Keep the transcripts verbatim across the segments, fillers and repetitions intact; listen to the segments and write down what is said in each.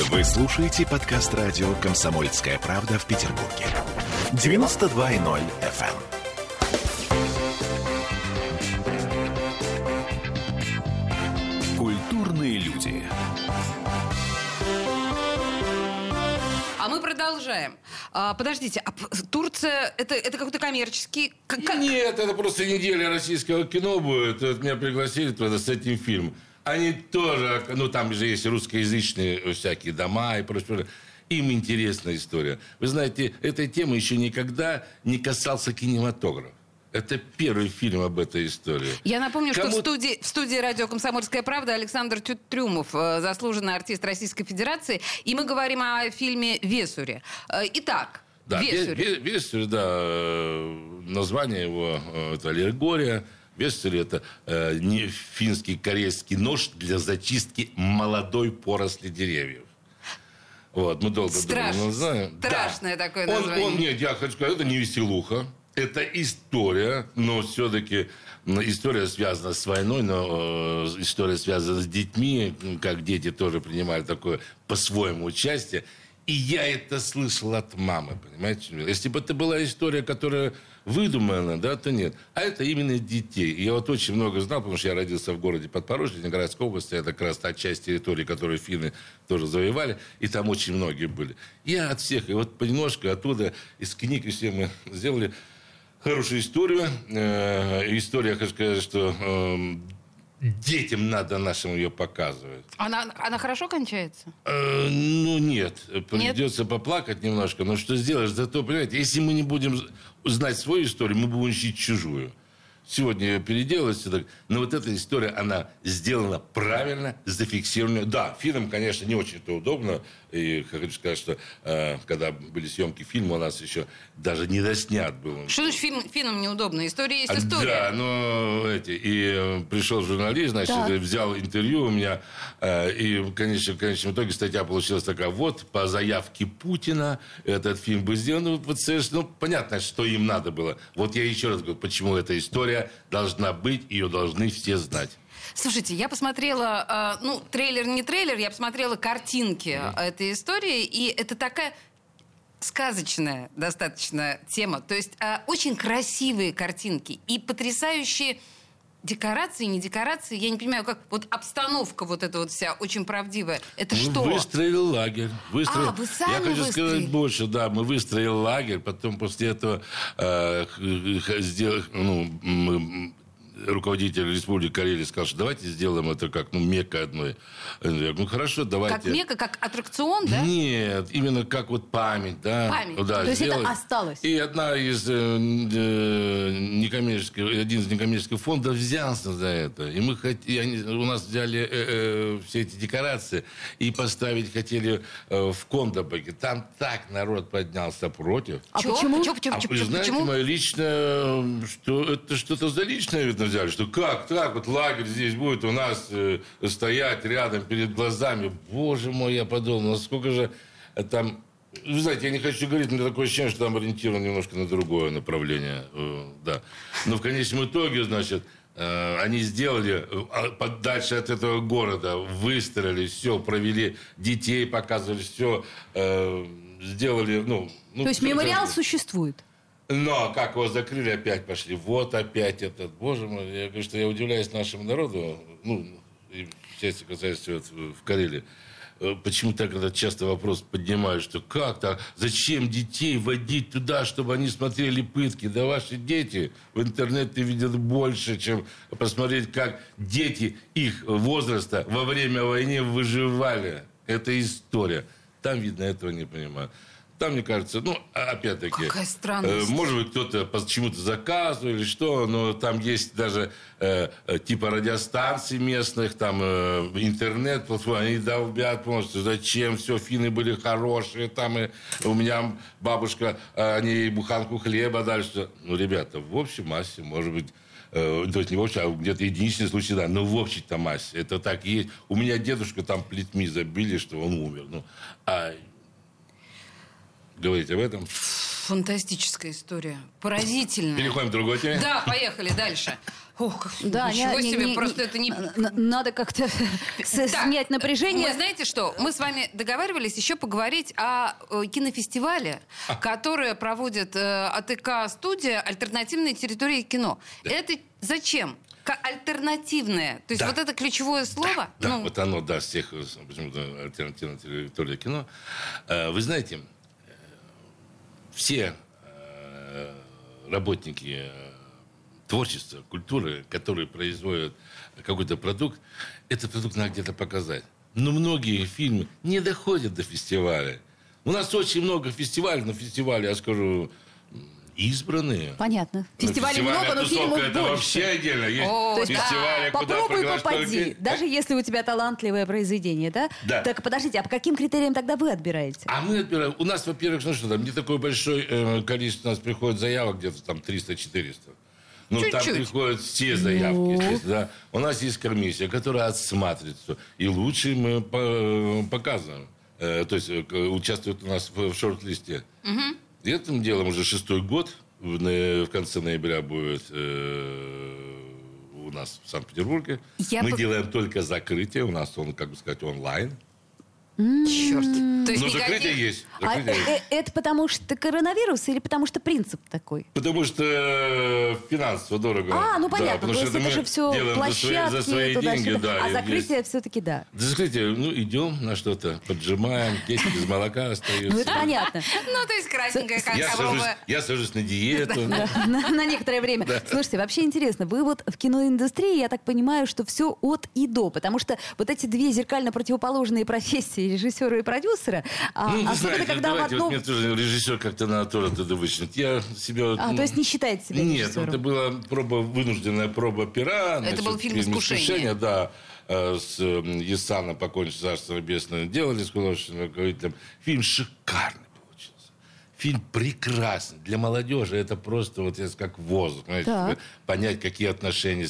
Вы слушаете подкаст радио «Комсомольская правда» в Петербурге. девяносто два и ноль эф эм. Культурные люди. А мы продолжаем. А, подождите, а Турция, это, это какой-то коммерческий... Как... Нет, это просто неделя российского кино будет. Вот меня пригласили туда с этим фильмом. Они тоже, ну там же есть русскоязычные всякие дома и прочее. Им интересная история. Вы знаете, этой темы еще никогда не касался кинематограф. Это первый фильм об этой истории. Я напомню, Кому... что в студии, в студии радио «Комсомольская правда» Александр Тютрюмов, заслуженный артист Российской Федерации. И мы говорим о фильме «Весури». Итак, да, «Весури». «Весури», да, название его это аллегория. «Весури» — это э, не финский, корейский нож для зачистки молодой поросли деревьев. Вот, мы долго Страш... думали, мы знаем. Страшное да. такое название. Он, он, нет, я хочу сказать, это не веселуха. Это история, но все-таки история связана с войной, но э, история связана с детьми, как дети тоже принимали такое по-своему участие. И я это слышал от мамы, понимаете? Если бы это была история, которая выдумана, да, то нет. А это именно детей. Я вот очень много знал, потому что я родился в городе Подпорожье, Ленинградской области. Это как раз та часть территории, которую финны тоже завоевали. И там очень многие были. Я от всех. И вот понемножку оттуда из книг, и все мы сделали хорошую историю. Э-э, история, я хочу сказать, что... Э-э, детям надо нашим ее показывать. Она, она хорошо кончается? Э, ну, нет. Придется нет? поплакать немножко. Но что сделаешь? Зато, понимаете, если мы не будем знать свою историю, мы будем учить чужую. Сегодня ее переделывается. Так... Но вот эта история, она сделана правильно, зафиксирована. Да, финнам, конечно, не очень-то удобно. И хочу сказать, что э, когда были съемки фильма, у нас еще даже не доснят был. Что же фин, финнам неудобно? История есть история. Да, но эти... И э, пришел журналист, значит, да. взял интервью у меня. Э, и, конечно, в конечном итоге статья получилась такая. Вот, по заявке Путина этот фильм был сделан. Ну, вот, ну, понятно, что им надо было. Вот я еще раз говорю, почему эта история должна быть, ее должны все знать. Слушайте, я посмотрела, э, ну, трейлер не трейлер, я посмотрела картинки да. этой истории, и это такая сказочная достаточно тема. То есть э, очень красивые картинки и потрясающие декорации, не декорации. Я не понимаю, как вот обстановка вот эта вот вся очень правдивая. Это мы что? Мы выстроили лагерь. Выстроили. А, вы сами Я хочу выстроили. сказать больше. Да, мы выстроили лагерь. Потом после этого э, сделали... Ну, руководитель Республики Карелия сказал, что давайте сделаем это как ну, Мекка одной. Я говорю, ну хорошо, давайте. Как Мекка, как аттракцион, да? Нет, именно как вот память, да. Память, да, то сделать. есть это осталось. И одна из, э, некоммерческих, один из некоммерческих фондов взялся за это. И мы хот... и они, у нас взяли э, э, все эти декорации и поставить хотели э, в Кондопоге. Там так народ поднялся против. А Чего? почему? Почему? Почему? А, почему? Знаете, почему? Мое личное, что это что-то за личное, видно, взяли, что как так, вот лагерь здесь будет у нас э, стоять рядом перед глазами. Боже мой, я подумал, насколько же э, там... Вы знаете, я не хочу говорить, но такое ощущение, что там ориентировано немножко на другое направление. Э, да. Но в конечном итоге, значит, э, они сделали э, подальше от этого города, выстроили все, провели детей, показывали все, э, сделали... Ну, ну, То есть мемориал это... существует? Но как его закрыли, опять пошли. Вот опять этот. Боже мой, я говорю, что я удивляюсь нашему народу, ну, и в части касается вот в Карелии. Почему так это часто вопрос поднимают, что как так, зачем детей водить туда, чтобы они смотрели пытки? Да ваши дети в интернете видят больше, чем посмотреть, как дети их возраста во время войны выживали. Это история. Там, видно, этого не понимают. Там, мне кажется, ну, опять-таки, э, может быть, кто-то почему-то заказывает или что, но там есть даже э, типа радиостанций местных, там э, интернет, они долбят полностью, зачем, все, финны были хорошие, там и, у меня бабушка, э, они буханку хлеба дали, что... Ну, ребята, в общей массе, может быть, э, то есть не в общем, а где-то единичный случай, да, но в общей-то массе, это так и есть. У меня дедушка там плетьми забили, что он умер, ну, а... Говорить об этом. Фантастическая история. Поразительная. Переходим к другой теме. Да, поехали дальше. Ох, да, ничего не, себе, не, просто не, это не... Надо как-то снять напряжение. Мы, знаете что, мы с вами договаривались еще поговорить о кинофестивале, а. который проводит э, АТК-студия «Альтернативные территории кино». Да. Это зачем? Альтернативное. То есть да. вот это ключевое слово. Да, ну... да вот оно, да, всех, почему-то «Альтернативная территория кино». Вы знаете, все работники... творчество, культуры, которые производят какой-то продукт, этот продукт надо где-то показать. Но многие фильмы не доходят до фестиваля. У нас очень много фестивалей, но фестивали, я скажу, избранные. Понятно. Фестивалей фестивали много, но фильмов это больше. Вообще отдельно. Есть О, фестивали, да. куда попробуй попади. Даже если у тебя талантливое произведение, да? Да. Так подождите, а по каким критериям тогда вы отбираете? А мы отбираем. У нас, во-первых, ну что там, не такое большое э, количество у нас приходит заявок, где-то там триста-четыреста. Ну, чуть-чуть. Там приходят все заявки. Ну. Да. У нас есть комиссия, которая отсматривает все. И лучшие мы показываем. То есть участвуют у нас в шорт-листе. Угу. И этим делом уже шестой год. В конце ноября будет у нас в Санкт-Петербурге. Я мы по... делаем только закрытие. У нас он, как бы сказать, онлайн. Черт. Mm-hmm. То есть Но никаких... закрытие есть. Закрытие а есть. Э- э- это потому что коронавирус или потому что принцип такой? Потому что финансово дорого. А, ну понятно. Да, потому что это же все площадки, за свои деньги. Да, а закрытие есть. Все-таки да. За закрытие, ну, идем на что-то, поджимаем, кечки из молока остаются. Ну, это понятно. Ну, то есть красненькая концовка. Я сажусь на диету. На некоторое время. Слушайте, вообще интересно, вы вот в киноиндустрии, я так понимаю, что все от и до, потому что вот эти две зеркально противоположные профессии режиссера и продюсера. Ну, а знаете, когда давайте, в одном... вот мне тоже режиссер как-то надо тоже туда вычнуть. Я себя... А, ну... то есть не считаете себя Нет, режиссером? Нет, это была проба, вынужденная проба пера. Это значит, был фильм «Искушение». «Искушение», да. С Есаном, покончив царство небесное, делали с художественным руководителем. Фильм шикарный получился. Фильм прекрасный. Для молодежи это просто вот как воздух. Знаете, понять, какие отношения...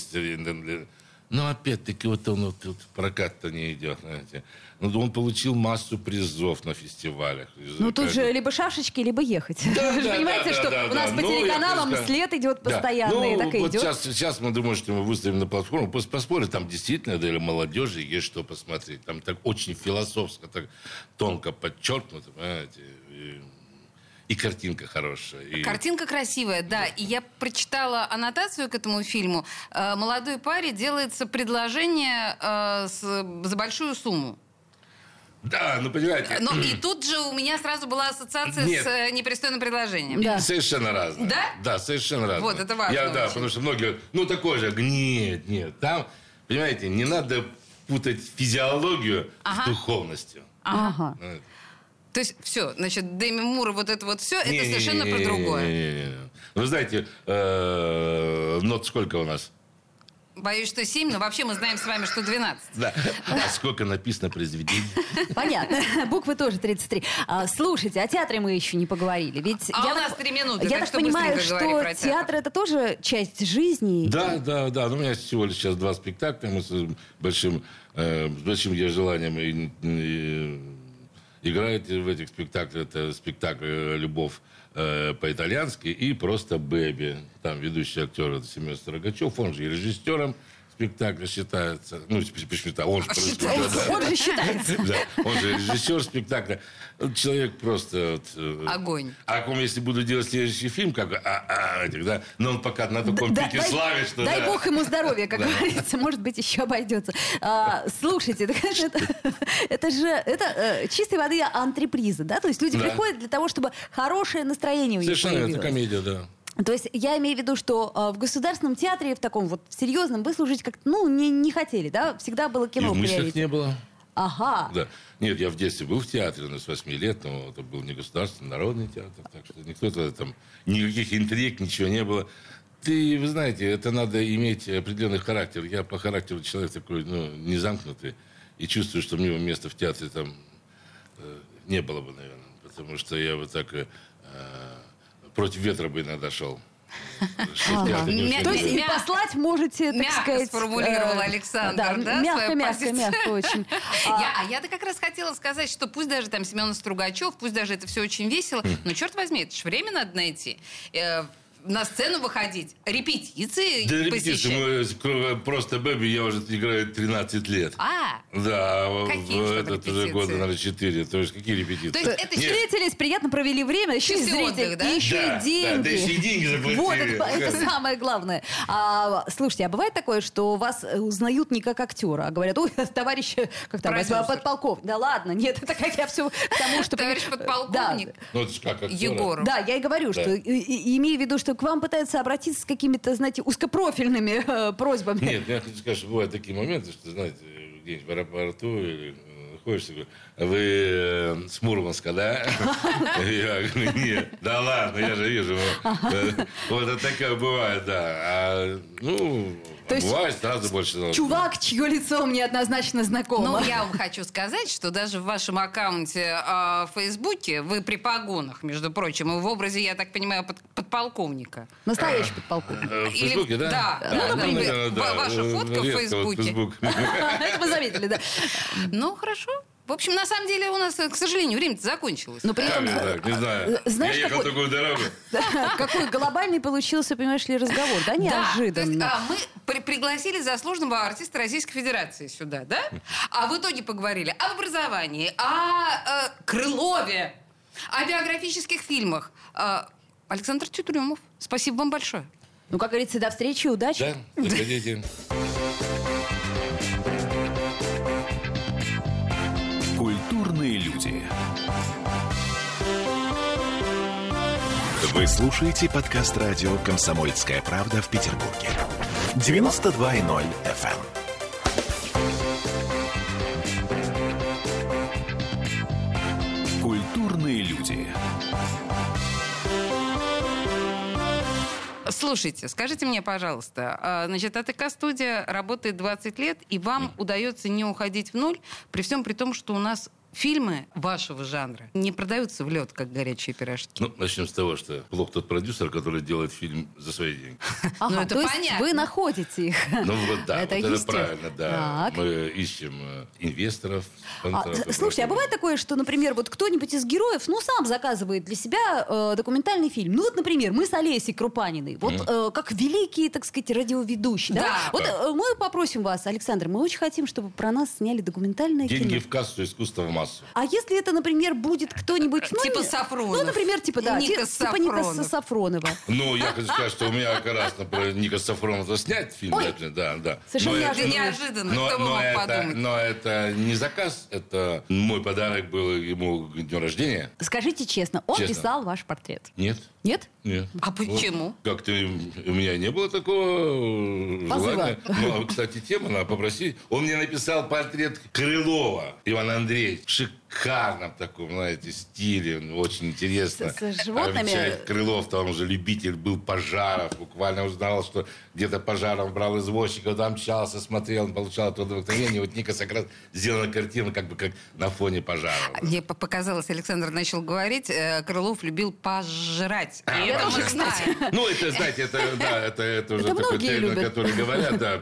Но опять-таки вот он вот, вот, прокат-то не идет, знаете. Ну, он получил массу призов на фестивалях. Ну тут как... же либо шашечки, либо ехать. Да, Вы же да, понимаете, да, что да, у нас да. по телеканалам ну, след идет да. постоянно. Ну, и так вот и идет. Сейчас, сейчас мы думаем, что мы выставим на платформу. Пос- поспорим, там действительно для молодежи есть что посмотреть. Там так очень философско, так тонко подчеркнуто, понимаете. И... И картинка хорошая. И... Картинка красивая, да. да. И я прочитала аннотацию к этому фильму. Молодой паре делается предложение за большую сумму. Да, ну понимаете. Но и тут же у меня сразу была ассоциация Нет. с непристойным предложением. Да. Совершенно разное. Да? Да, совершенно разное. Вот, это важно. Я, да, потому что многие... Ну, такое же. Нет, нет. Там, понимаете, не надо путать физиологию ага. с духовностью. Ага. То есть все, значит, Деми Мур, вот это вот все, это не, совершенно не, не, про другое. Не, не, не. Вы знаете, нот сколько у нас? Боюсь, что семь, но вообще мы знаем с вами, что двенадцать. Да. А сколько написано произведений? Понятно. Буквы тоже тридцать три. А, слушайте, о театре мы еще не поговорили. Ведь а я у нас три минуты. Я так, так понимаю, что театр. театр это тоже часть жизни. Да, и... да, да. Ну, у меня всего лишь сейчас два спектакля. Мы с большим, э, с большим желанием и, и... играет в этих спектаклях, это спектакль «Любовь э, по-итальянски» и просто «Бэби». Там ведущий актер это Семен Строгачев, он же и режиссером спектакля считается. Ну, почему-то он же считается. Он же режиссер спектакля. Человек просто... Огонь. А о ком, если буду делать следующий фильм, как... Но он пока на таком пике славе, что... Дай бог ему здоровья, как говорится. Может быть, еще обойдется. Слушайте, это же чистой воды антреприза, да? То есть люди приходят для того, чтобы хорошее настроение у них появилось. Совершенно, это комедия, да. То есть я имею в виду, что э, в государственном театре, в таком вот серьезном, вы служить как-то, ну, не, не хотели, да? Всегда было кино. И в мыслях не было. Ага. Да. Нет, я в детстве был в театре, но с восьми лет, но это был не государственный, народный театр. Так что никто там, никаких интриг, ничего не было. Ты, вы знаете, это надо иметь определенный характер. Я по характеру человек такой, ну, не замкнутый. И чувствую, что мне места в театре там э, не было бы, наверное. Потому что я вот так... Э, против ветра бы иногда шел. Ага. Мя- То есть и послать можете, так мягко сказать... Мягко сформулировал э- Александр, да? да мягко, мягко, позицию. мягко очень. Я, а я-то как раз хотела сказать, что пусть даже там Семен Стругачев, пусть даже это все очень весело, но черт возьми, это же время надо найти. на сцену выходить? Репетиции да, посещать? Мы, просто Бэби я уже играю тринадцать лет. А? Да. Какие в этот уже года, наверное, четыре. То есть, какие репетиции? То есть, это встретились, приятно провели время, еще и зрители, да? еще да, и деньги. Да, да, еще и деньги заплатили. Вот, это, это самое главное. А, слушайте, а бывает такое, что вас узнают не как актера, а говорят, ой, товарищ, как там, подполковник. Да ладно, нет, это как я все к тому, что... Товарищ подполковник. Да. Ну, это же как актера. Егоров. Да, я и говорю, да. что, и, и, имея в виду, что к вам пытаются обратиться с какими-то, знаете, узкопрофильными э, просьбами. Нет, я хочу сказать, что бывают такие моменты, что, знаете, где-нибудь в аэропорту или... Ходишь, я говорю, вы э, с Мурманска, да? Я говорю, нет. Да ладно, я же вижу. Вот это такое бывает, да. Ну, бывает сразу больше. Чувак, чье лицо мне однозначно знакомо. Ну, я вам хочу сказать, что даже в вашем аккаунте в Фейсбуке вы при погонах, между прочим, и в образе, я так понимаю, подполковника. Настоящий подполковник. В Фейсбуке, да? Да. Ваша фотка в Фейсбуке. Это мы заметили, да. Ну, хорошо. В общем, на самом деле у нас, к сожалению, время-то закончилось. Но при этом... Да, не знаю. Знаешь, я ехал какой... такую дорогу. Какой глобальный получился, понимаешь ли, разговор. Да, неожиданно. Мы пригласили заслуженного артиста Российской Федерации сюда, да? А в итоге поговорили об образовании, о Крылове, о биографических фильмах. Александр Тютрюмов, спасибо вам большое. Ну, как говорится, до встречи, удачи. Да, заходите. Культурные люди. Вы слушаете подкаст радио «Комсомольская правда» в Петербурге. девяносто два и ноль эф эм. Культурные люди. Слушайте, скажите мне, пожалуйста, значит, АТК-студия работает двадцать лет, и вам удается не уходить в нуль, при всем при том, что у нас фильмы вашего жанра не продаются в лед, как горячие пирожки. Ну, начнем с того, что плох тот продюсер, который делает фильм за свои деньги. Ну, это понятно. Вы находите их. Ну, вот да, это правильно, да. Мы ищем инвесторов. Слушайте, а бывает такое, что, например, вот кто-нибудь из героев, ну, сам заказывает для себя документальный фильм. Ну, вот, например, мы с Олесей Крупаниной, вот как великие, так сказать, радиоведущие. Да. Вот мы попросим вас, Александр, мы очень хотим, чтобы про нас сняли документальное кино. Деньги в кассу, искусство в массе. А если это, например, будет кто-нибудь... Ну, типа Сафронова. Ну, например, типа, да, Ника Сафронова. Ника Сафронова. Ну, я хочу сказать, что у меня как раз про Ника Сафронова снять фильм. Да, да. Совершенно неожиданно. Кто бы мог подумать. Но это не заказ, это мой подарок был ему к дню рождения. Скажите честно, он писал ваш портрет? Нет. Нет? Нет. А почему? Как-то у меня не было такого желания. Ну, кстати, тема, надо попросить. Он мне написал портрет Крылова Ивана Андреевича. Шикарном таком, знаете, стиле. Очень интересно. С животными. Крылов, там же любитель был пожаров. Буквально узнал, что где-то пожаром брал извозчика, там мчался, смотрел, он получал от удовлетворения. Вот Ника Сафронова сделала картину как бы как на фоне пожара. Мне показалось, Александр начал говорить, Крылов любил пожрать. А, это уже, кстати. Ну, это, знаете, это, да, это, это уже это такой термин, который говорят. Да.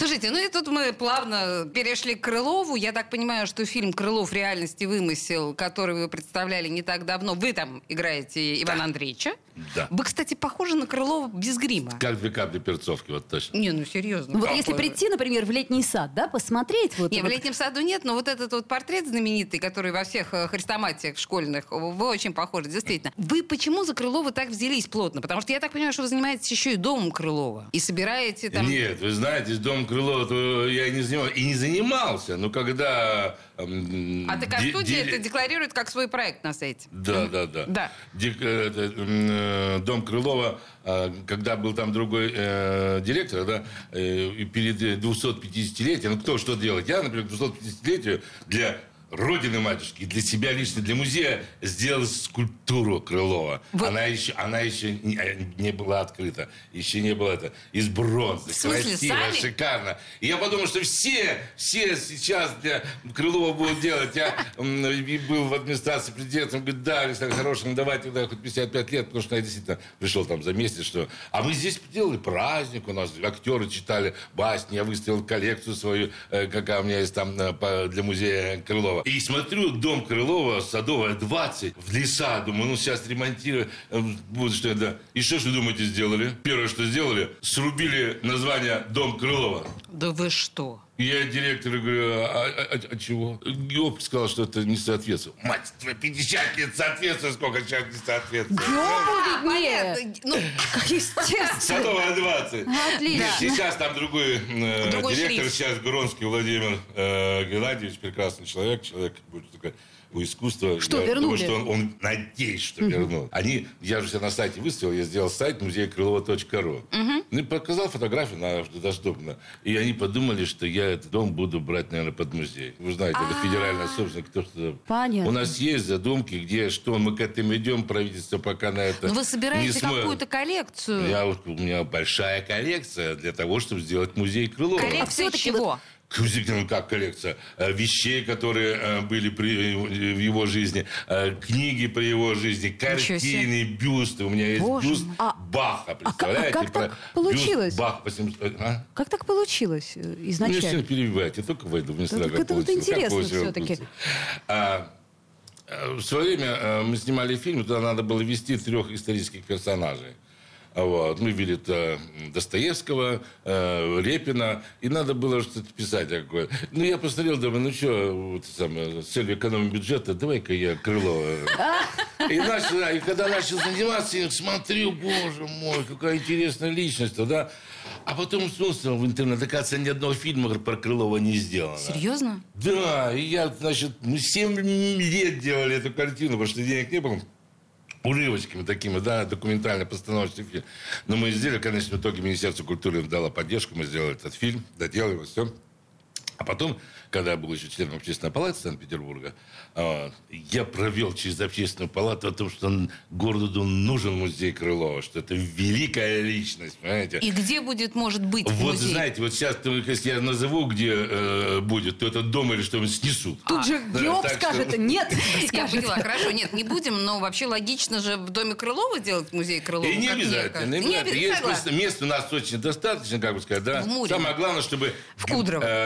Слушайте, ну и тут мы плавно перешли к Крылову. Я так понимаю, что фильм «Крылов. Реальность и вымысел», который вы представляли не так давно, вы там играете Ивана да. Андреевича. Да. Вы, кстати, похожи на Крылова без грима. Как две капли перцовки, вот точно. Не, ну серьезно. Ну, вот если прийти, например, в летний сад, да, посмотреть... Вот, не, вот... в летнем саду нет, но вот этот вот портрет знаменитый, который во всех хрестоматиях школьных, вы очень похожи, действительно. Вы почему за Крылова так взялись плотно? Потому что я так понимаю, что вы занимаетесь еще и домом Крылова. И собираете там... Нет, вы знаете, с домом Крылова я не занимался. И не занимался, но когда... А так а студия это декларирует как свой проект на сайте. Да, да, да. да. Дек... Дом Крылова, когда был там другой э, директор, да, э, перед двухсотпятидесятилетием, ну кто что делает? Я, например, к двухсотпятидесятилетию для родины матушки, для себя лично, для музея сделал скульптуру Крылова. Вы... Она еще, она еще не, не была открыта, еще не была это, из бронзы, красиво, шикарно. И я подумал, что все, все сейчас для Крылова будут делать. Я был в администрации президента, говорит, да, Александр Хороший, давайте хоть пятьдесят пять лет, потому что я действительно пришел там за месяц, что... А мы здесь делали праздник, у нас актеры читали басни, я выставил коллекцию свою, какая у меня есть там для музея Крылова. Крылова. И смотрю, дом Крылова, Садовая двадцать, в леса. Думаю, ну сейчас ремонтирую. Вот что это. И что же, думаете, сделали? Первое, что сделали, срубили название «Дом Крылова». Да вы что? Я директору говорю, а, а, а чего? Геоп сказал, что это не соответствует. Мать твоя, пятьдесят лет соответствует, сколько сейчас не соответствует. Геоп будет нет. Ну, естественно. Садовая двадцать. Отлично. Сейчас там другой, э, другой директор, шрифт. Сейчас Гуронский Владимир э, Геннадьевич, прекрасный человек, человек будет такой... у искусства. Что, я вернули? Думаю, что он, он надеюсь, что uh-huh. вернул. Они, я же себя на сайте выставил, я сделал сайт музеякрылова точка ру. Uh-huh. Ну и показал фотографию, она доступна. И они подумали, что я этот дом буду брать, наверное, под музей. Вы знаете, это федеральная собственность, кто что... Понятно. У нас есть задумки, где что, мы к этому идем, правительство пока на это... Но вы собираете какую-то коллекцию? Я, у меня большая коллекция для того, чтобы сделать музей Крылова. Коллекция чего? Ну, как коллекция вещей, которые были при, в его жизни, книги при его жизни, картины, бюсты. У меня есть Боже бюст а, Баха, представляете? А как, как так получилось? Бах по семьсот... а? Как так получилось изначально? Ну, я все перебиваю, я только войду. Мне сразу как это вот интересно все-таки. А, в свое время мы снимали фильм, туда надо было ввести трех исторических персонажей. Вот. Мы вели Достоевского, э, Репина, и надо было что-то писать такое. Ну, я посмотрел, думаю, ну что, вот, с целью экономии бюджета, давай-ка я Крылова. И, начал, и когда начал заниматься, я смотрю, боже мой, какая интересная личность. Да? А потом смотрел в интернете, оказывается, ни одного фильма про Крылова не сделано. Серьезно? Да, и я, значит, мы семь лет делали эту картину, потому что денег не было. Урывочками такими, да, документально-постановочный фильм. Но мы сделали, конечно, в итоге Министерство культуры дало поддержку, мы сделали этот фильм, доделали его, все. А потом, когда я был еще членом общественной палаты Санкт-Петербурга, я провел через общественную палату о том, что городу нужен музей Крылова, что это великая личность, понимаете? И где будет, может быть, вот, музей? Вот знаете, вот сейчас, если я назову, где э, будет, то этот дом или что-нибудь снесут. Тут а, же Геоб да, скажет, что... нет, скажет. Хорошо, нет, не будем, но вообще логично же в доме Крылова делать музей Крылова. И не обязательно. Не обязательно. Мест у нас очень достаточно, как бы сказать, да? Самое главное, чтобы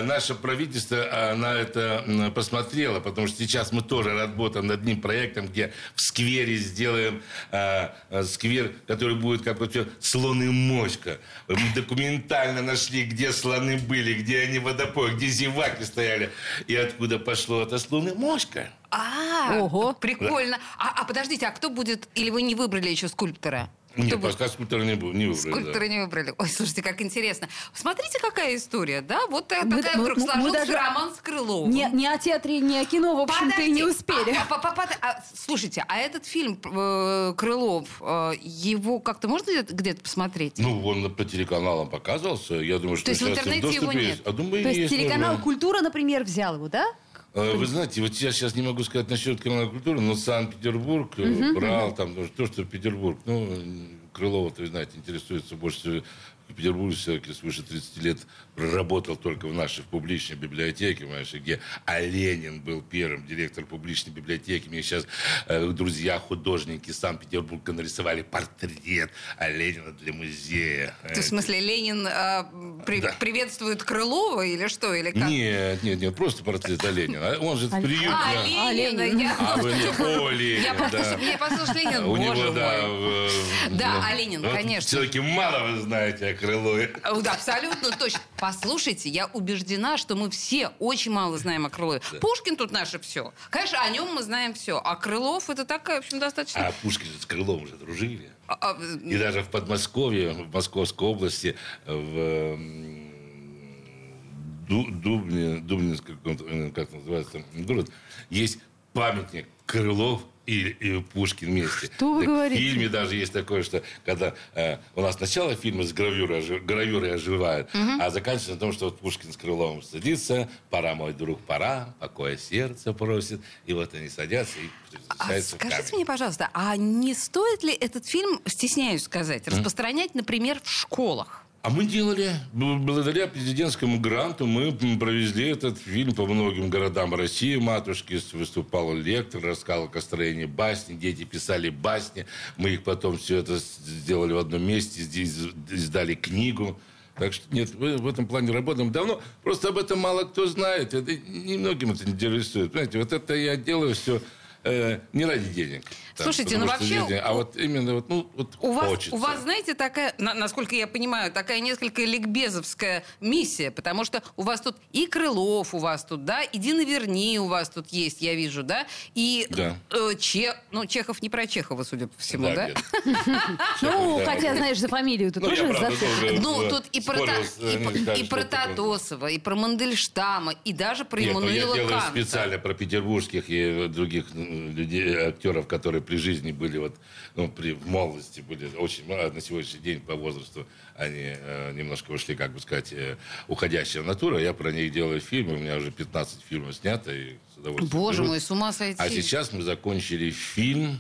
наша правительство она это посмотрела, потому что сейчас мы тоже работаем над одним проектом, где в сквере сделаем э, сквер, который будет как бы слон и мочка. Мы документально нашли, где слоны были, где они водопои, где зеваки стояли. И откуда пошло это слон и мочка. А, ого, прикольно. Да. А, а подождите, а кто будет, или вы не выбрали еще скульптора? Кто Нет, будет? Пока скульптора не, не выбрали. Скульптора да. не выбрали. Ой, слушайте, как интересно. Смотрите, какая история, да? Вот такая мы, вдруг мы, сложился мы даже... роман с Крыловым. Не, не о театре, не о кино, в общем-то, и не успели. А, а, а, а, а, слушайте, а этот фильм э, Крылов, э, его как-то можно где-то, где-то посмотреть? Ну, он по телеканалам показывался. Я думаю, что то есть в интернете в его нет? А, думаю, то есть, есть телеканал можно... «Культура», например, взял его, да? Вы знаете, вот я сейчас не могу сказать насчет канала культуры, но Санкт-Петербург uh-huh, брал uh-huh. там то, что Петербург. Ну, Крылова-то, вы знаете, интересуется больше всего. В Петербурге все-таки свыше тридцати лет проработал только в нашей в публичной библиотеке, знаешь, где Оленин был первым директором публичной библиотеки. Мне сейчас э, друзья-художники Санкт-Петербурга нарисовали портрет Оленина для музея. То, в смысле, Ленин э, при, да. приветствует Крылова или что? Или как? Нет, нет, нет, просто портрет Оленина. Он же приют. А, Оленина. А, вы не Оленин. Я послушал Ленин, боже мой. Да, Оленин, конечно. Все-таки мало вы знаете Крылове. Да, абсолютно точно. Послушайте, я убеждена, что мы все очень мало знаем о Крылове. Да. Пушкин тут наше все. Конечно, о нем мы знаем все. А Крылов это такая, в общем, достаточно... А Пушкин же с Крыловым уже дружили. А... И даже в Подмосковье, в Московской области, в Дубне, Дубне, как называется город, есть памятник Крылов И, и Пушкин вместе. Что вы так говорите? В фильме даже есть такое, что когда э, у нас начало фильма с гравюрой, гравюрой оживает, угу. а заканчивается на том, что вот Пушкин с Крыловым садится, пора, мой друг, пора, покоя сердце просит, и вот они садятся и превращаются а в камень. Скажите мне, пожалуйста, а не стоит ли этот фильм, стесняюсь сказать, распространять, например, в школах? А мы делали. Благодаря президентскому гранту мы провезли этот фильм по многим городам России. Матушки выступал лектор, рассказал о строении басни. Дети писали басни. Мы их потом все это сделали в одном месте. Здесь издали книгу. Так что нет, в этом плане работаем давно. Просто об этом мало кто знает. Это, немногим это интересует. Понимаете, вот это я делаю все э, не ради денег. Там, слушайте, ну вообще... Деньги, а вот именно вот, ну, вот у хочется. Вас, у вас, знаете, такая, насколько я понимаю, такая несколько ликбезовская миссия. Потому что у вас тут и Крылов у вас тут, да, и Дина Верни у вас тут есть, я вижу, да? И да. Э, Че... Ну, Чехов не про Чехова, судя по всему, да? Ну, хотя, знаешь, за фамилию ты тоже зацепил. Ну, тут и про Татосова, и про Мандельштама, и даже про Иммануила Канта. Я делаю специально про петербургских и других людей, актеров, которые при жизни были, вот, ну, при молодости были очень, на сегодняшний день по возрасту они э, немножко вышли, как бы сказать, э, уходящая натура. Я про них делаю фильмы, у меня уже пятнадцать фильмов снято. И с удовольствием Боже берут. Мой, с ума сойти. А сейчас мы закончили фильм,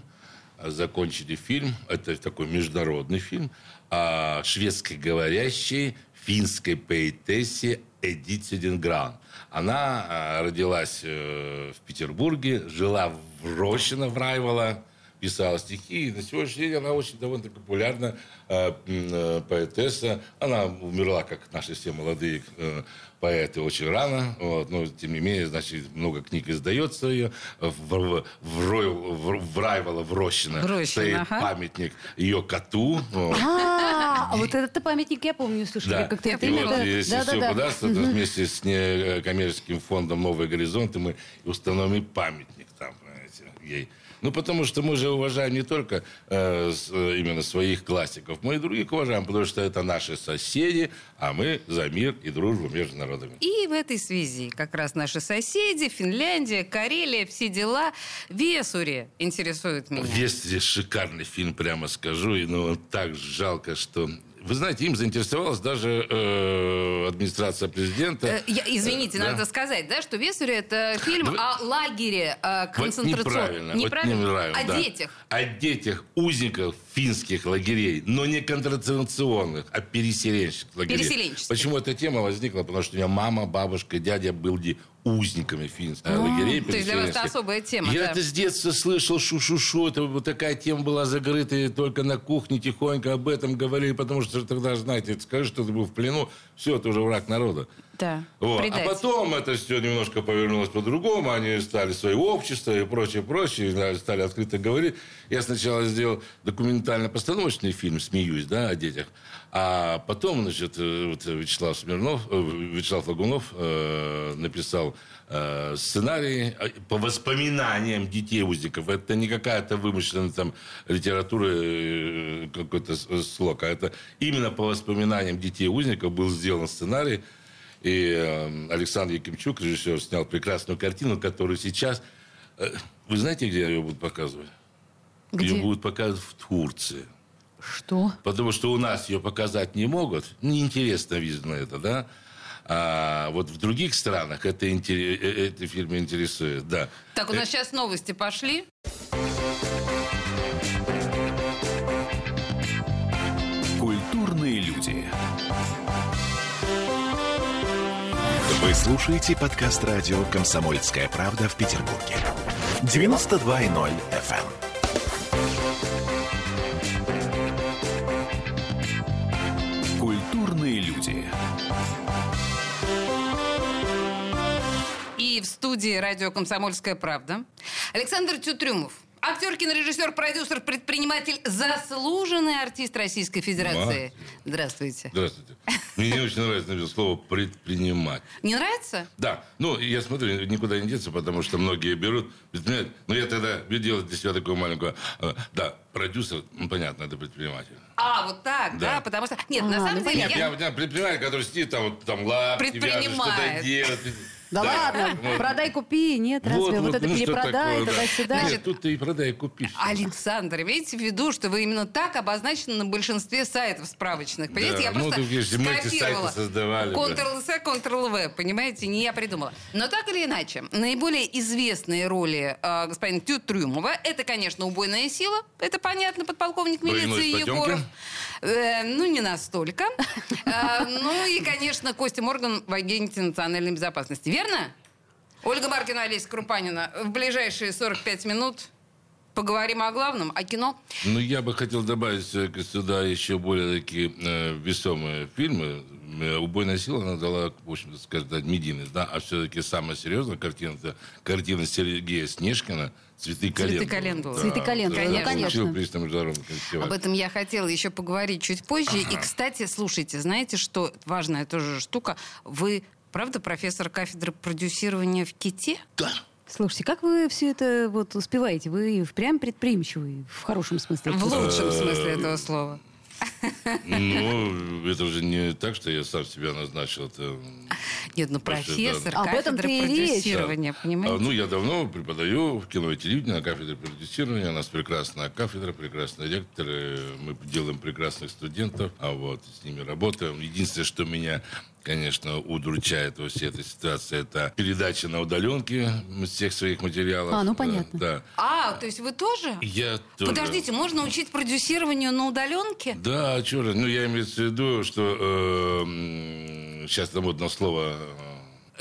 закончили фильм, это такой международный фильм, о шведскоговорящей финской поэтессе Эдите Дингран. Она э, родилась э, в Петербурге, жила в Рощино, в Райвола, писала стихи. И на сегодняшний день она очень довольно популярна э, э, поэтесса. Она умерла, как наши все молодые э, поэты, очень рано. Вот. Но, тем не менее, значит, много книг издается ее. В, в, в, Ройл, в, в Райвола, в Рощино, Рощино стоит ага. памятник ее коту. А вот этот памятник, я помню, слышали, как-то я понимаю. Если все удастся, вместе с некоммерческим фондом «Новые горизонты» мы установим памятник там, понимаете, ей. Ну, потому что мы же уважаем не только э, с, именно своих классиков, мы и других уважаем, потому что это наши соседи, а мы за мир и дружбу между народами. И в этой связи как раз наши соседи, Финляндия, Карелия, все дела. Весури интересует меня. Весури шикарный фильм, прямо скажу, и ну, так жалко, что... Вы знаете, им заинтересовалась даже э, администрация президента. Э, я, извините, э, надо да. сказать, да, что «Весури» — это фильм Вы... о лагере э, концентрационном. Вот неправильно. неправильно. Вот неправильно. О да. детях. О детях узников финских лагерей, но не концентрационных, а переселенческих лагерей. Переселенческих. Почему эта тема возникла? Потому что у меня мама, бабушка, дядя были узниками финских а, лагерей. То есть для вас это особая тема. Я да. это с детства слышал, шу-шу-шу. Это вот такая тема была закрыта, и только на кухне тихонько об этом говорили, потому что тогда, знаете, скажи, что ты был в плену, все, ты уже враг народа. Да, вот. А потом это все немножко повернулось по-другому, они стали свои общества и прочее, прочее, стали открыто говорить. Я сначала сделал документально-постановочный фильм, смеюсь, да, о детях, а потом, значит, вот Вячеслав Смирнов, Вячеслав Лагунов э, написал э, сценарий по воспоминаниям детей-узников. Это не какая-то вымышленная там литература, э, какой-то слог, а это именно по воспоминаниям детей-узников был сделан сценарий. И Александр Якимчук, режиссер, снял прекрасную картину, которую сейчас... Вы знаете, где ее будут показывать? Где? Ее будут показывать в Турции. Что? Потому что у нас ее показать не могут. Неинтересно, видно это, да? А вот в других странах это, это фильм интересует, да. Так, у нас это... сейчас новости пошли. Культурные люди. Вы слушаете подкаст радио «Комсомольская правда» в Петербурге. девяносто два и ноль эф эм. Культурные люди. И в студии радио «Комсомольская правда» Александр Тютрюмов. Актер, кинорежиссер, продюсер, предприниматель, заслуженный артист Российской Федерации. Мать. Здравствуйте. Здравствуйте. Мне не очень нравится слово «предприниматель». Не нравится? Да. Ну, я смотрю, никуда не деться, потому что многие берут. Но я тогда делал для себя такую маленькую... Да, продюсер, ну, понятно, это предприниматель. А, вот так, да, да потому что... Нет, а, на самом ну, деле... Нет, я... я предприниматель, который сидит, там, вот, там лапки вяжет, что-то делает... Да, да ладно, вот. Продай, купи, нет, разве вот, вот, вот это ну, перепродай, туда-сюда. Да. Нет, тут ты и продай, и купи. Александр, имейте в виду, что вы именно так обозначены на большинстве сайтов справочных. Понимаете, да, я ну, просто ты, скопировала. Ctrl-C, Ctrl-V, понимаете, не я придумала. Но так или иначе, наиболее известные роли э, господина Тютрюмова, это, конечно, «Убойная сила», это понятно, подполковник милиции Егоров. Э, ну, не настолько. э, ну и, конечно, Костя Морган в агенте национальной безопасности. Верно? Ольга Маркина, Олеся Крупанина. В ближайшие сорок пять минут Поговорим о главном, о кино. Ну, я бы хотел добавить сюда еще более такие э, весомые фильмы. «Убойная сила» она дала, в общем-то, сказать, медийность, да? А все-таки самая серьезная картина — это картина Сергея Снежкина «Цветы календулы». «Цветы календулы». Да, «Цветы календулы», да, конечно. Приз на международный фестиваль. Об этом я хотела еще поговорить чуть позже. Ага. И, кстати, слушайте, знаете, что важная тоже штука? Вы, правда, профессор кафедры продюсирования в КИТе? Да. Слушайте, как вы все это вот успеваете? Вы прям предприимчивый, в хорошем смысле. В лучшем смысле этого слова. Ну, это же не так, что я сам себя назначил. Это... Нет, ну профессор да, кафедры продюсирования, да. Понимаете? А, ну, я давно преподаю в кино и телевидении на кафедре продюсирования. У нас прекрасная кафедра, прекрасный ректор. Мы делаем прекрасных студентов, а вот с ними работаем. Единственное, что меня... конечно, удручает во всей этой ситуации. Это передача на удаленке всех своих материалов. А, ну понятно. Да. А, то есть вы тоже? Я тоже. Подождите, можно учить продюсированию на удаленке? Да, черт. Ну, я имею в виду, что э, сейчас там модное слово...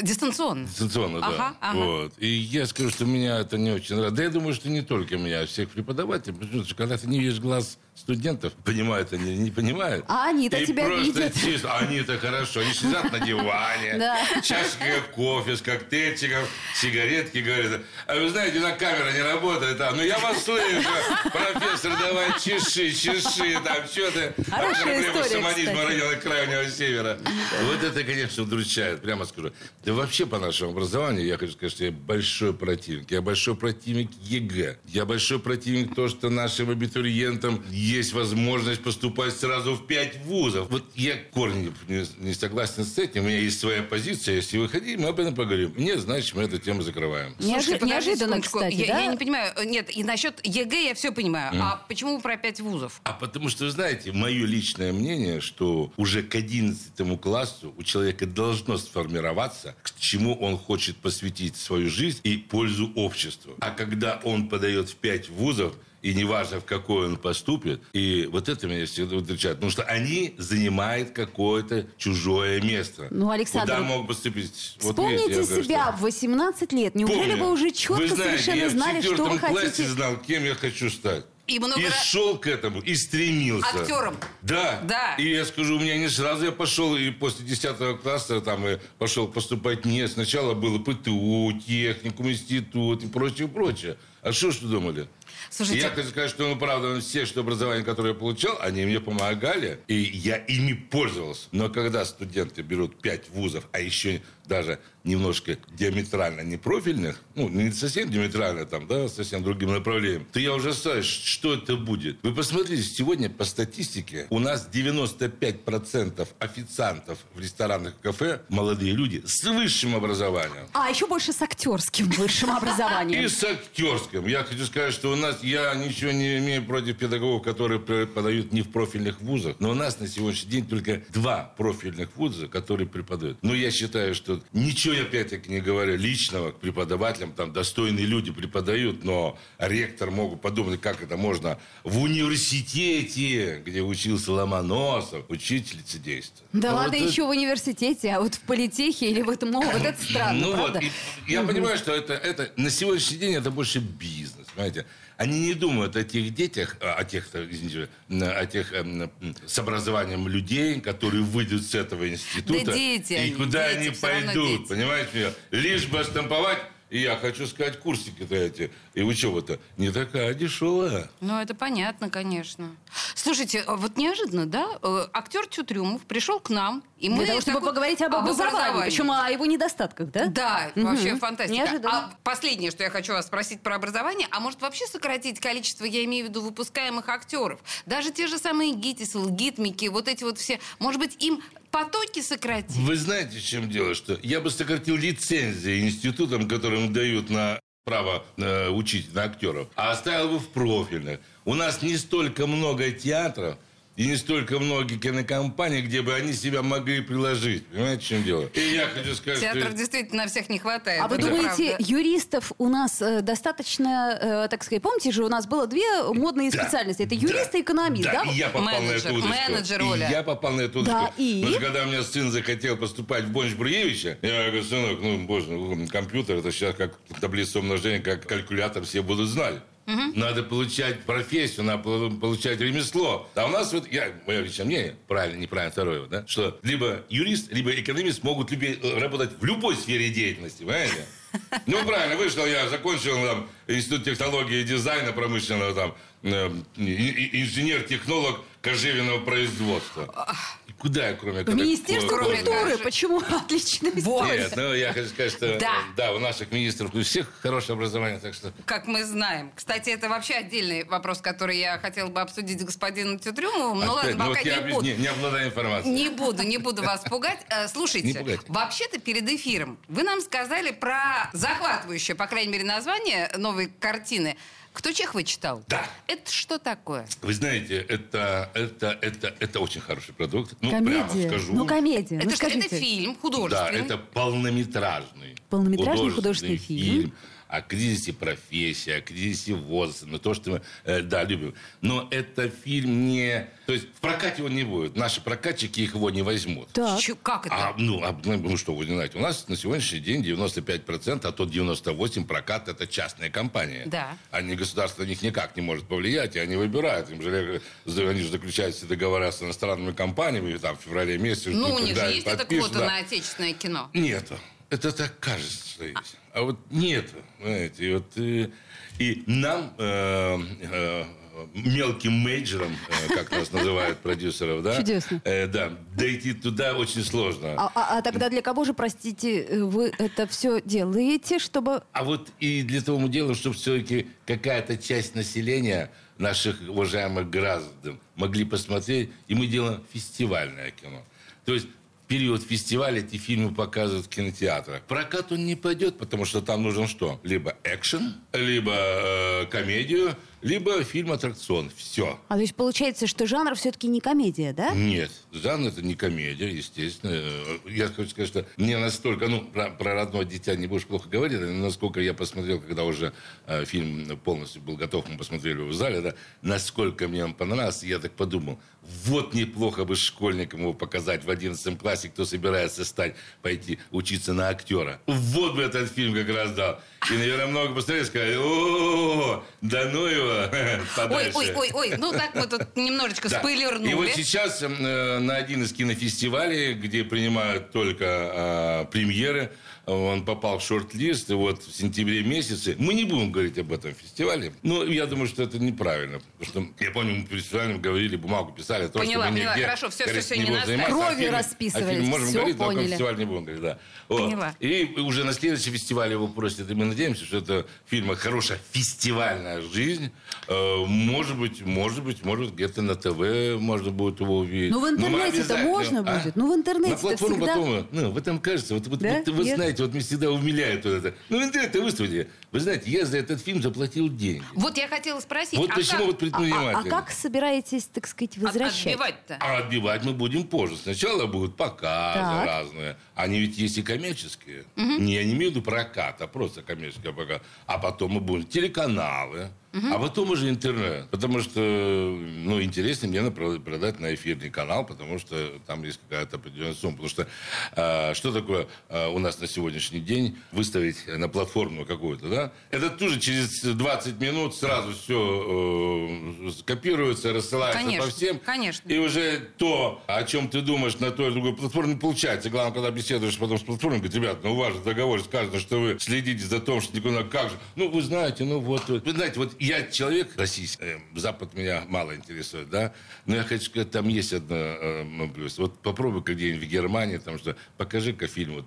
Дистанционно? Дистанционно, ага, да. Ага. Вот. И я скажу, что меня это не очень радует. Да я думаю, что не только меня, а всех преподавателей. Потому что когда ты не видишь глаз студентов, понимают они, не понимают. А они-то и тебя видят. Чисто, они-то хорошо. Они сидят на диване, чашка кофе с коктейльчиком, сигаретки, говорят. А вы знаете, на камера не работает. Ну, я вас слышу. Профессор, давай чеши, чеши. Там что-то. Хорошая история, кстати. Шаманизма района Крайнего Севера. Вот это, конечно, удручает. Прямо скажу. Да вообще по нашему образованию, я хочу сказать, что я большой противник. Я большой противник ЕГЭ. Я большой противник того, что нашим абитуриентам есть возможность поступать сразу в пять вузов. Вот я корни не, не согласен с этим. У меня есть своя позиция. Если вы хотите, мы об этом поговорим. Нет, значит, мы эту тему закрываем. Неожи... Слушайте, неожиданно, кстати, я, да? Я не понимаю. Нет, и насчет ЕГЭ я все понимаю. Mm. А почему вы про пять вузов? А потому что, вы знаете, мое личное мнение, что уже к одиннадцатому классу у человека должно сформироваться, к чему он хочет посвятить свою жизнь и пользу обществу. А когда он подает в пять вузов, и неважно, в какой он поступит, и вот это меня всегда отличает, потому что они занимают какое-то чужое место. Ну, Александр, куда мог поступить? Вспомните вот я, себя в восемнадцать лет. Неужели вы уже четко, вы знаете, совершенно знали, что вы хотите? Я в четвертом классе знал, кем я хочу стать. И, много... и шел к этому, и стремился. Актером. Да. Да. И я скажу, у меня не сразу я пошел, и после десятого класса там пошел поступать. Нет, сначала было ПТУ, техникум, институт и прочее, прочее. А что ж вы думали? Слушайте... Я хочу сказать, что, ну, правда, все, что образование, которое я получал, они мне помогали, и я ими пользовался. Но когда студенты берут пять вузов, а еще даже немножко диаметрально непрофильных, ну, не совсем диаметрально там, да, совсем другим направлением, то я ужасаюсь, что это будет. Вы посмотрите, сегодня по статистике у нас девяносто пять процентов официантов в ресторанах и кафе молодые люди с высшим образованием. А еще больше с актерским высшим образованием. И с актерским. Я хочу сказать, что у нас я ничего не имею против педагогов, которые преподают не в профильных вузах. Но у нас на сегодняшний день только два профильных вуза, которые преподают. Но я считаю, что ничего я опять-таки не говорю личного к преподавателям. Там достойные люди преподают, но ректор могут подумать, как это можно в университете, где учился Ломоносов, учить лицедейство. Да а ладно вот еще это... в университете, а вот в политехе или в этом, ну, вот это странно, ну, правда? Вот, я понимаю, что это, это на сегодняшний день это больше бизнес, понимаете? Они не думают о тех детях, о тех, извините, о тех с образованием людей, которые выйдут с этого института. Да дети, и они, куда дети, они пойдут, понимаете? Лишь бы штамповать. И я хочу сказать, курсики-то эти, и учеба-то не такая дешевая. Ну, это понятно, конечно. Слушайте, вот неожиданно, да? Актер Тютрюмов пришел к нам, и мы... Для того, чтобы такой... поговорить об образовании, причем о его недостатках, да? Да, угу. Вообще фантастика. Неожиданно. А последнее, что я хочу вас спросить про образование, а может вообще сократить количество, я имею в виду, выпускаемых актеров? Даже те же самые ГИТИС, ЛГИТМИКи, вот эти вот все, может быть, им... Потоки сократить. Вы знаете, в чем дело? Что я бы сократил лицензии институтам, которым дают на право э, учить на актеров, а оставил бы в профильных. У нас не столько много театров и не столько много кинокомпаний, где бы они себя могли приложить. Понимаете, в чем дело? И я хочу сказать, театров что... действительно на всех не хватает. А вы думаете, правда, юристов у нас э, достаточно, э, так сказать, помните же, у нас было две модные да. специальности. Это юрист да. и экономист, да? Да, и я попал менеджер, на эту удочку. Менеджер, Оля. И я попал на эту удочку. Да, и... Потому что когда у меня сын захотел поступать в Бонч-Бруевича, я говорю, сынок, ну, боже, компьютер, это сейчас как таблица умножения, как калькулятор, все будут знать. Угу. Надо получать профессию, надо получать ремесло. А у нас вот, я, мое личное мнение, правильно, неправильно, второе, да, что либо юрист, либо экономист могут люби, работать в любой сфере деятельности, понимаете? Ну, правильно, вышел я, закончил там институт технологии и дизайна промышленного, там, инженер-технолог кожевенного производства. Куда я, кроме... В Министерство культуры. Почему отличная история? Нет, ну, я хочу сказать, что да. да, у наших министров у всех хорошее образование, так что... Как мы знаем. Кстати, это вообще отдельный вопрос, который я хотела бы обсудить с господином Тютрюмовым. Ну, ладно, ну, пока вот не обез... буду. Не, не обладаю информацией. Не буду, не буду вас пугать. Слушайте, вообще-то перед эфиром вы нам сказали про захватывающее, по крайней мере, название новой картины. Кто Чехова читал? Да. Это что такое? Вы знаете, это, это, это, это очень хороший продукт. Ну, комедия. Прямо скажу. Ну, комедия. Это, ну, что, это фильм художественный. Да, это полнометражный. Полнометражный художественный, художественный фильм. фильм. О кризисе профессии, о кризисе возраста, но то, что мы, э, да, любим. Но это фильм не... То есть в прокате его не будет. Наши прокатчики их его не возьмут. Так. Че, как это? А, ну, а, ну, что вы не знаете. У нас на сегодняшний день девяносто пять процентов, а то девяносто восемь процентов прокат – это частная компания. Да. Они, государство на них никак не может повлиять, и они выбирают. Им же, они же заключают все договора с иностранными компаниями, там, в феврале месяце. Ну, ну у них же есть эта квота, да, на отечественное кино? Нету. Это так кажется, что есть. А вот нет, знаете, и, вот, и, и нам, э, э, мелким мейджерам, э, как нас называют продюсеров, да? Чудесно. Э, да, дойти туда очень сложно. А, а, а тогда для кого же, простите, вы это все делаете, чтобы... А вот и для того мы делаем, чтобы все-таки какая-то часть населения, наших уважаемых граждан, могли посмотреть, и мы делаем фестивальное кино. То есть... период фестиваля эти фильмы показывают в кинотеатрах. Прокат он не пойдет, потому что там нужен что? Либо экшен, либо э, комедию, либо фильм-аттракцион. Все. А то есть получается, что жанр все-таки не комедия, да? Нет. Жанр это не комедия, естественно. Я хочу сказать, что мне настолько... Ну, про, про «Родное дитя» не будешь плохо говорить, насколько я посмотрел, когда уже э, фильм полностью был готов, мы посмотрели его в зале, да, насколько мне он понравился, я так подумал, вот неплохо бы школьникам его показать в одиннадцатом классе, кто собирается стать, пойти учиться на актера. Вот бы этот фильм как раз дал. И, наверное, много посмотрели и сказали, о-о-о, да ну его, подальше. Ой, ой, ой, ой, ну так мы тут немножечко да. спойлернули. И вот сейчас э, на один из кинофестивалей, где принимают только э, премьеры, он попал в шорт-лист, и вот в сентябре месяце... Мы не будем говорить об этом фестивале, но я думаю, что это неправильно. Потому что, я помню, мы перед фестивалем говорили, бумагу писали. То, поняла, что поняла, нигде, хорошо, все, говорит, все, все, не надо. Кровью расписывались, все поняли. Можем говорить, но о фестивале не будем говорить, да. Поняла. Вот. И уже на следующий фестиваль его просят. И мы надеемся, что это фильм «Хорошая фестивальная жизнь». Может быть, может быть, может быть, где-то на ТВ можно будет его увидеть. Ну, в интернете-то можно а? будет. Ну, в интернете-то всегда... На платформу потом... Ну, в этом кажется. Вот, да? вот, вот знаете, вот меня всегда умиляют вот это. Ну, интернет-то выставили. Вы знаете, я за этот фильм заплатил деньги. Вот я хотела спросить. Вот а почему как... вот предприниматели. А, а, а как собираетесь, так сказать, возвращать? А отбивать-то? А отбивать мы будем позже. Сначала будут показы так. разные. Они ведь есть и коммерческие. Угу. Не, я не имею в виду прокат, а просто коммерческие показы. А потом мы будем телеканалы. Угу. А потом уже интернет. Потому что, ну, интересно мне продать на эфирный канал, потому что там есть какая-то определенная сумма. Потому что э, что такое э, у нас на сегодняшний день выставить на платформу какую-то, да? Это тоже через двадцать минут сразу все э, копируется, рассылается конечно, по всем. Конечно. И уже то, о чем ты думаешь на той или другой платформе, получается. Главное, когда беседуешь потом с платформой, говорит, ребят, ну, у вас же договор сказано, что вы следите за том, что никуда, как же. Ну, вы знаете, ну, вот. Вы знаете, вот я человек российский, э, Запад меня мало интересует, да, но я хочу сказать, там есть одно э, плюс. Вот попробуй-ка где-нибудь в Германии, там что, покажи-ка фильм вот,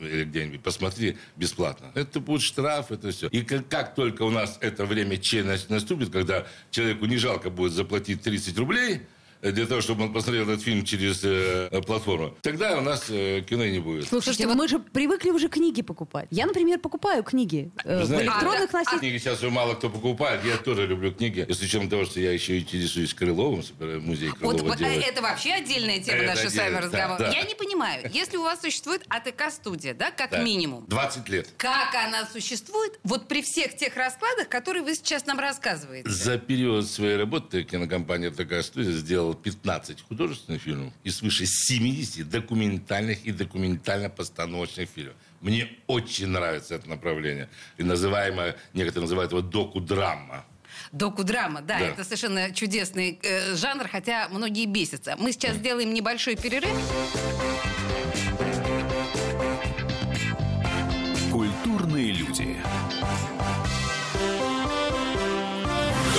или где-нибудь, посмотри бесплатно. Это будет штраф, это все. И как, как только у нас это время че наступит, когда человеку не жалко будет заплатить тридцать рублей, для того, чтобы он посмотрел этот фильм через э, платформу. Тогда у нас э, кино не будет. Слушайте, мы же привыкли уже книги покупать. Я, например, покупаю книги э, в электронных а, носителях. Книги сейчас уже мало кто покупает. Я тоже люблю книги. С учетом того, что я еще интересуюсь Крыловым, музей Крылова вот, делает. Это вообще отдельная тема это нашего с вами разговора. Да, да. Я не понимаю. Если у вас существует АТК-студия, да, как да. минимум. двадцать лет. Как она существует вот при всех тех раскладах, которые вы сейчас нам рассказываете? За период своей работы кинокомпания АТК-студия сделала пятнадцать художественных фильмов и свыше семьдесят документальных и документально-постановочных фильмов. Мне очень нравится это направление. И называемое, некоторые называют его доку-драма. Доку-драма, да, да, это совершенно чудесный э, жанр, хотя многие бесятся. Мы сейчас сделаем небольшой перерыв. Культурные люди.